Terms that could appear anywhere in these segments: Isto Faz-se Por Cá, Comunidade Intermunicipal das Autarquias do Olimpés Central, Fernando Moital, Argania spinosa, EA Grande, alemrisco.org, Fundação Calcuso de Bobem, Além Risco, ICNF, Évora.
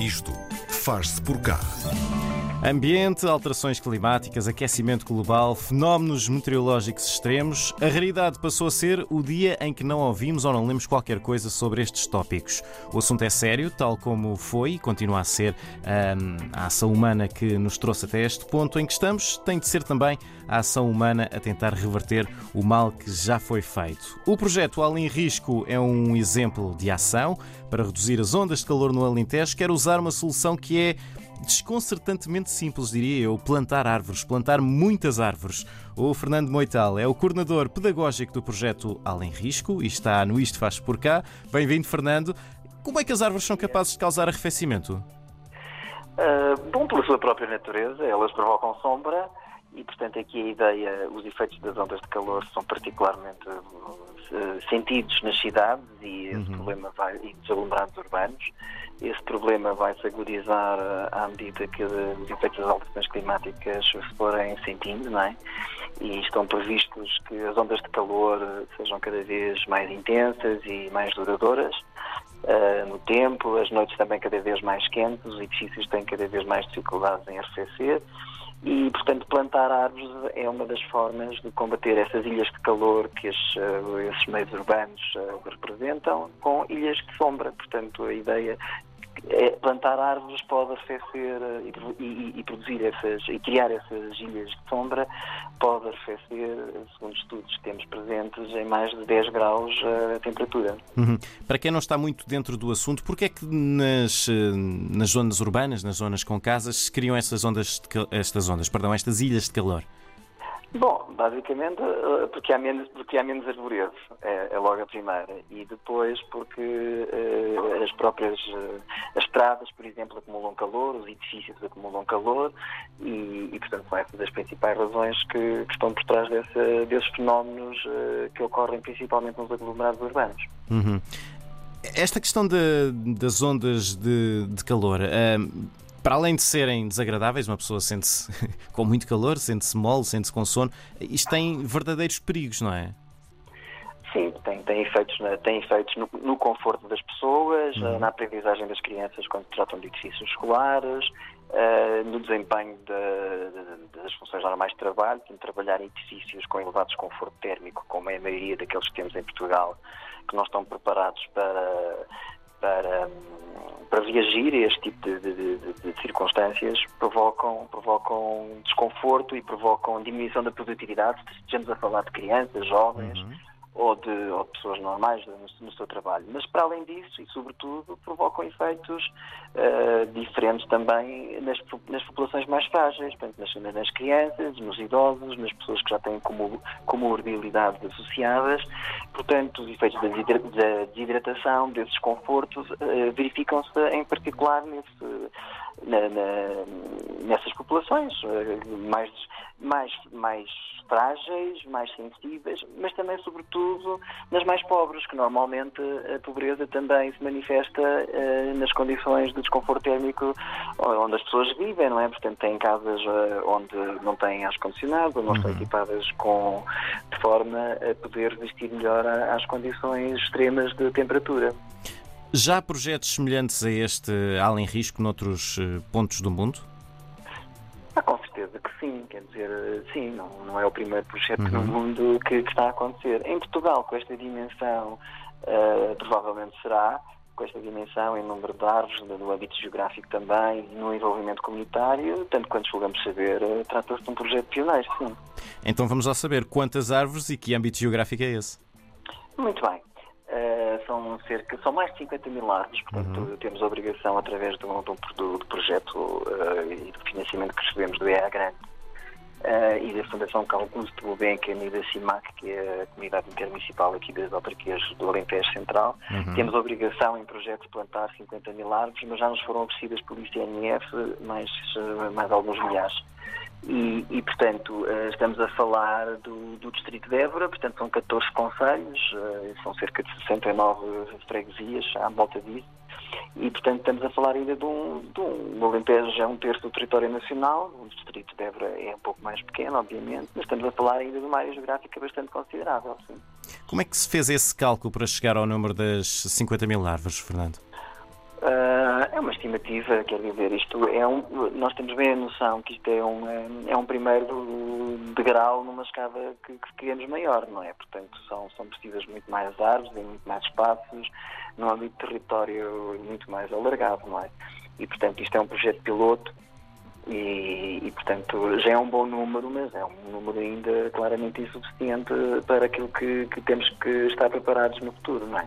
Isto faz-se por cá. Ambiente, alterações climáticas, aquecimento global, fenómenos meteorológicos extremos. A raridade passou a ser o dia em que não ouvimos ou não lemos qualquer coisa sobre estes tópicos. O assunto é sério, tal como foi e continua a ser a ação humana que nos trouxe até este ponto em que estamos. Tem de ser também a ação humana a tentar reverter o mal que já foi feito. O projeto Além Risco é um exemplo de ação para reduzir as ondas de calor no Alentejo. Quer usar uma solução que é desconcertantemente simples, diria eu, plantar muitas árvores. O Fernando Moital é o coordenador pedagógico do projeto Além Risco e está no Isto Faz-se Por Cá. Bem-vindo, Fernando. Como é que as árvores são capazes de causar arrefecimento? Bom, pela sua própria natureza, elas provocam sombra e, portanto, aqui a ideia, os efeitos das ondas de calor são particularmente sentidos nas cidades e esse problema vai e dos aglomerados urbanos. Esse problema vai-se agudizar à medida que os efeitos das alterações climáticas se forem sentindo, não é? E estão previstos que as ondas de calor sejam cada vez mais intensas e mais duradouras no tempo, as noites também cada vez mais quentes, os edifícios têm cada vez mais dificuldades em arrefecer e, portanto, plantar árvores é uma das formas de combater essas ilhas de calor que esses meios urbanos representam com ilhas de sombra. Portanto, a ideia é plantar árvores pode arrefecer e produzir e criar essas ilhas de sombra pode arrefecer, segundo estudos que temos presentes, em mais de 10 graus a temperatura. Para quem não está muito dentro do assunto, porquê é que nas zonas urbanas, nas zonas com casas, se criam estas ilhas de calor? Bom, basicamente porque há menos arvoredo, é logo a primeira, e depois porque as próprias estradas, por exemplo, acumulam calor, os edifícios acumulam calor e portanto são essas as principais razões que estão por trás desses fenómenos que ocorrem principalmente nos aglomerados urbanos. Esta questão das ondas de calor, para além de serem desagradáveis, uma pessoa sente-se com muito calor, sente-se mole, sente-se com sono. Isto tem verdadeiros perigos, não é? Sim, tem efeitos no conforto das pessoas, na aprendizagem das crianças quando tratam de edifícios escolares, no desempenho das funções normais de trabalho, de trabalhar em edifícios com elevado desconforto térmico, como é a maioria daqueles que temos em Portugal, que não estão preparados para reagir a este tipo de circunstâncias, provocam desconforto e provocam diminuição da produtividade, se estejamos a falar de crianças, jovens ou de pessoas normais no seu trabalho. Mas, para além disso, e sobretudo, provocam efeitos diferentes também nas populações mais frágeis, portanto, nas crianças, nos idosos, nas pessoas que já têm comorbilidades associadas. Portanto, os efeitos da desidratação, desses desconfortos, verificam-se em particular nessas populações mais frágeis, mais sensíveis, mas também, sobretudo, nas mais pobres, que normalmente a pobreza também se manifesta nas condições de desconforto térmico onde as pessoas vivem, não é? Portanto, têm casas onde não têm ar-condicionado, onde não estão equipadas de forma a poder resistir melhor às condições extremas de temperatura. Já há projetos semelhantes a este Além Risco noutros pontos do mundo? Com certeza que sim, quer dizer, sim, não é o primeiro projeto no mundo que está a acontecer. Em Portugal, com esta dimensão, provavelmente será, com esta dimensão em número de árvores, no âmbito geográfico também, no envolvimento comunitário, tanto quanto julgamos saber, trata-se de um projeto pioneiro, sim. Então vamos lá saber quantas árvores e que âmbito geográfico é esse? Muito bem. São mais de 50 mil árvores, portanto temos a obrigação, através do projeto e do financiamento que recebemos do EA Grande e da Fundação Calcuso de Bobem, que é a CIMAC, que é a Comunidade Intermunicipal aqui das Autarquias do Olimpés Central, temos a obrigação em projeto de plantar 50 mil árvores, mas já nos foram oferecidas pelo ICNF mais alguns milhares. E, portanto, estamos a falar do distrito de Évora, portanto são 14 concelhos, são cerca de 69 freguesias à volta disso, e, portanto, estamos a falar ainda o Alentejo é um terço do território nacional, o distrito de Évora é um pouco mais pequeno, obviamente, mas estamos a falar ainda de uma área geográfica bastante considerável, sim. Como é que se fez esse cálculo para chegar ao número das 50 mil árvores, Fernando? É uma estimativa, quer dizer, isto é nós temos bem a noção que isto é um primeiro degrau numa escada que queremos maior, não é? Portanto, são precisas muito mais árvores e muito mais espaços, num âmbito de território muito mais alargado, não é? E, portanto, isto é um projeto piloto e, portanto, já é um bom número, mas é um número ainda claramente insuficiente para aquilo que temos que estar preparados no futuro, não é?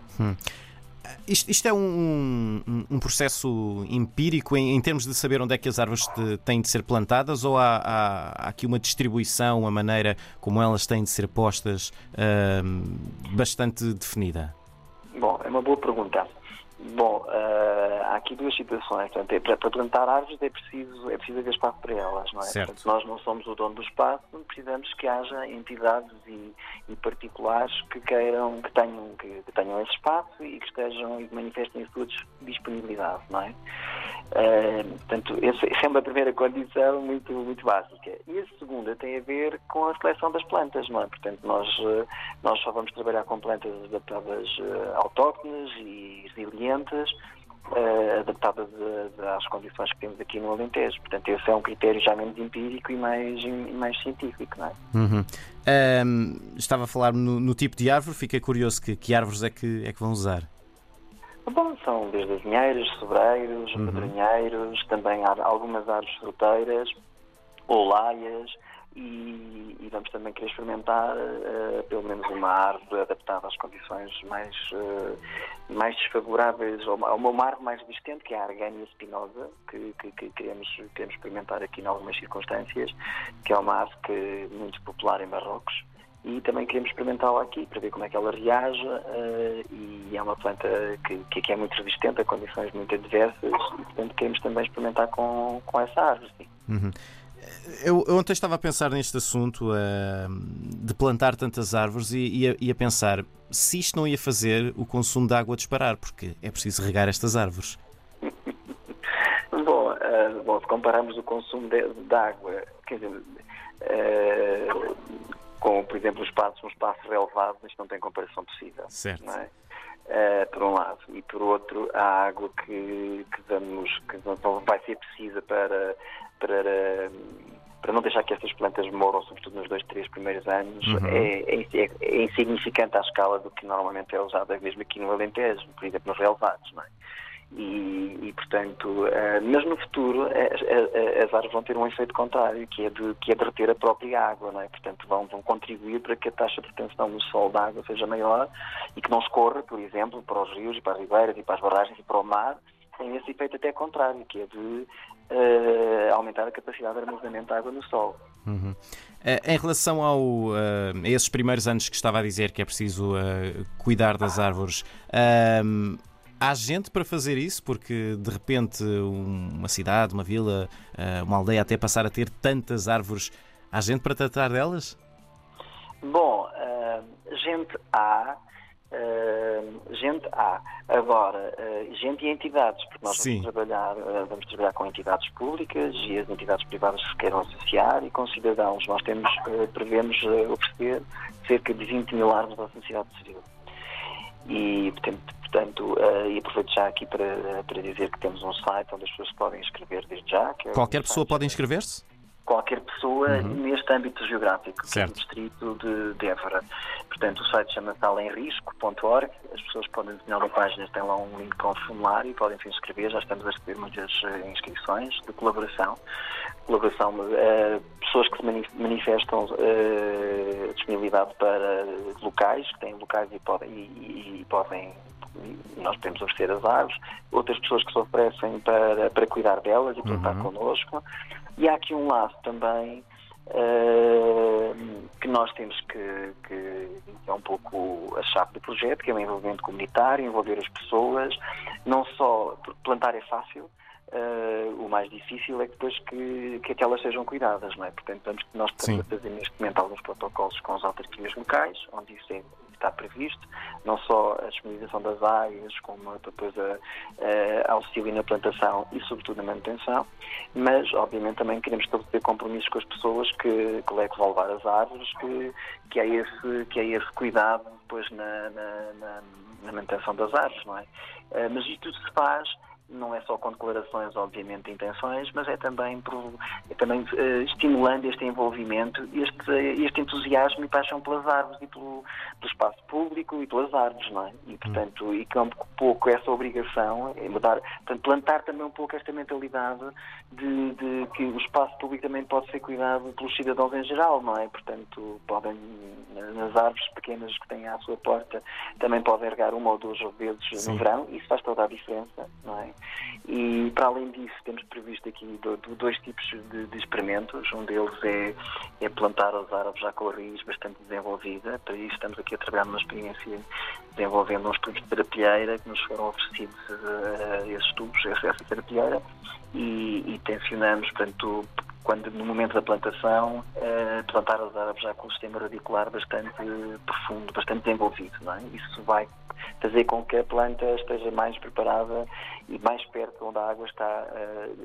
Isto é um processo empírico em termos de saber onde é que as árvores têm de ser plantadas, ou há aqui uma distribuição, a maneira como elas têm de ser postas bastante definida? Bom, é uma boa pergunta. Bom, há aqui duas situações. Portanto, para plantar árvores é preciso haver espaço para elas, não é? Certo. Portanto, nós não somos o dono do espaço, precisamos que haja entidades e particulares que tenham esse espaço e que estejam e que manifestem a sua disponibilidade, não é? Portanto, essa é uma primeira condição muito, muito básica. E a segunda tem a ver com a seleção das plantas, não é? Portanto, nós só vamos trabalhar com plantas adaptadas autóctones e resilientes, adaptadas às condições que temos aqui no Alentejo. Portanto, esse é um critério já menos empírico e mais científico, não é? Uhum. Estava a falar no tipo de árvore. Fiquei curioso que árvores é que vão usar. Bom, são desde azinheiros, sobreiros, padronheiros, também há algumas árvores fruteiras, olaias. E vamos também querer experimentar pelo menos uma árvore adaptada às condições mais desfavoráveis, ou uma árvore mais resistente, que é a Argania spinosa, que queremos experimentar aqui em algumas circunstâncias, que é uma árvore muito popular em Marrocos, e também queremos experimentá-la aqui para ver como é que ela reage, e é uma planta que é muito resistente a condições muito adversas, e portanto queremos também experimentar com essa árvore, sim. Uhum. Eu ontem estava a pensar neste assunto de plantar tantas árvores e a pensar se isto não ia fazer o consumo de água disparar, porque é preciso regar estas árvores. Bom, se compararmos o consumo de água, quer dizer, com, por exemplo, um espaço relevado, isto não tem comparação possível. Certo. Não é? Por um lado, e por outro, a água que vai ser precisa para não deixar que estas plantas moram, sobretudo nos 2-3 primeiros anos, é insignificante à escala do que normalmente é usada, mesmo aqui no Alentejo, por exemplo, nos relevados, não é? E portanto, mas no futuro as árvores vão ter um efeito contrário, que é de reter a própria água, não é? Portanto, vão contribuir para que a taxa de retenção no solo da água seja maior e que não escorra, por exemplo, para os rios, e para as ribeiras, e para as barragens, e para o mar. Tem esse efeito até contrário, que é de aumentar a capacidade de armazenamento de água no solo. Uhum. Em relação a esses primeiros anos que estava a dizer que é preciso cuidar das árvores, há gente para fazer isso? Porque de repente uma cidade, uma vila, uma aldeia até passar a ter tantas árvores, há gente para tratar delas? Bom, gente há. Agora, gente e entidades, porque nós vamos trabalhar com entidades públicas e as entidades privadas que se queiram associar e com cidadãos. Nós prevemos oferecer cerca de 20 mil árvores à sociedade civil. E, portanto, e aproveito já aqui para dizer que temos um site onde as pessoas podem inscrever desde já. Qualquer pessoa pode inscrever-se? Qualquer pessoa neste âmbito geográfico, que é no distrito de Évora. Portanto, o site chama-se alemrisco.org, as pessoas podem desenhar páginas, tem lá um link para um formulário e podem se inscrever, já estamos a receber muitas inscrições de colaboração, pessoas que se manifestam disponibilidade para locais, que têm locais e podem nós podemos oferecer as árvores, outras pessoas que se oferecem para cuidar delas e plantar connosco. E há aqui um lado também que nós temos que é um pouco a chave do projeto, que é o envolvimento comunitário, envolver as pessoas, não só porque plantar é fácil, o mais difícil é depois que elas sejam cuidadas, não é? Portanto, nós estamos a fazer neste momento alguns protocolos com as autarquias locais, onde isso está previsto, não só a disponibilização das áreas, como depois a auxílio na plantação e, sobretudo, na manutenção, mas, obviamente, também queremos estabelecer compromissos com as pessoas que levam a levar as árvores, que é esse cuidado depois na manutenção das árvores, não é? Mas isto tudo se faz não é só com declarações, obviamente, de intenções, mas é também estimulando este envolvimento, este entusiasmo e paixão pelas árvores e pelo espaço público e pelas árvores, não é? E, portanto, e que é um pouco essa obrigação, é mudar, portanto, plantar também um pouco esta mentalidade de que o espaço público também pode ser cuidado pelos cidadãos em geral, não é? Portanto, podem, nas árvores pequenas que têm à sua porta, também podem ergar uma ou duas vezes no verão, isso faz toda a diferença, não é? E, para além disso, temos previsto aqui dois tipos de experimentos. Um deles é plantar as árvores já com a raiz bastante desenvolvida. Para isso, estamos aqui a trabalhar numa experiência desenvolvendo uns tubos de terapieira que nos foram oferecidos, essa terapieira, e tensionamos, portanto, quando no momento da plantação, plantar as árvores já com o sistema radicular bastante profundo, bastante desenvolvido, não é? Isso vai fazer com que a planta esteja mais preparada e mais perto onde a água está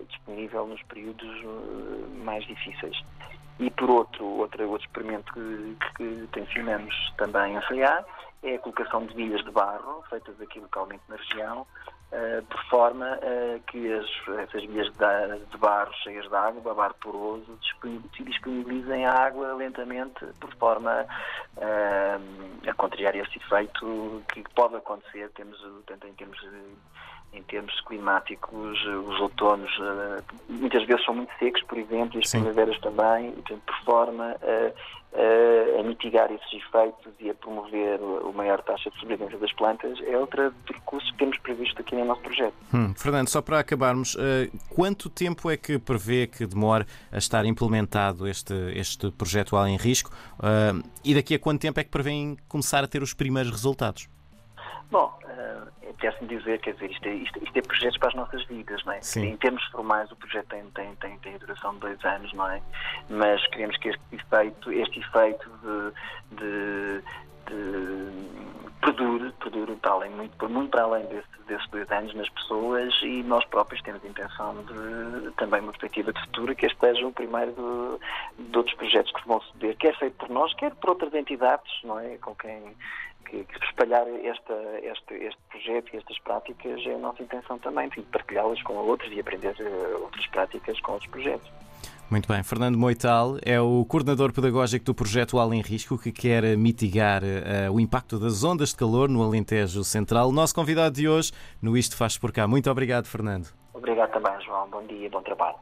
disponível nos períodos mais difíceis. E por outro experimento que tencionamos também ensaiar é a colocação de bilhas de barro, feitas aqui localmente na região, por forma que essas bilhas de barro cheias de água, barro poroso, disponibilizem a água lentamente, por forma a contrariar este efeito que pode acontecer. Temos, tanto em termos climáticos, os outonos muitas vezes são muito secos, por exemplo, e as primaveras também, portanto, por forma a mitigar esses efeitos e a promover a maior taxa de sobrevivência das plantas, é outro recurso que temos previsto aqui no nosso projeto. Fernando, só para acabarmos, quanto tempo é que prevê que demore a estar implementado este projeto Além Risco, e daqui a quanto tempo é que prevêem começar a ter os primeiros resultados? Bom, apetece-me dizer, quer dizer, isto é projetos para as nossas vidas, não é? Em termos formais, o projeto tem a duração de 2 anos, não é? Mas queremos que este efeito perdure muito para além desses 2 anos nas pessoas, e nós próprios temos a intenção de, também uma perspectiva de futuro, que este seja o primeiro de outros projetos que vão suceder, quer feito por nós, quer por outras entidades, não é? Com quem que espalhar este projeto e estas práticas é a nossa intenção também, de partilhá-las com outros e aprender outras práticas com outros projetos. Muito bem, Fernando Moital é o coordenador pedagógico do projeto Além Risco, que quer mitigar o impacto das ondas de calor no Alentejo Central, nosso convidado de hoje no Isto Faz-se Por Cá. Muito obrigado, Fernando. Obrigado também, João. Bom dia, bom trabalho.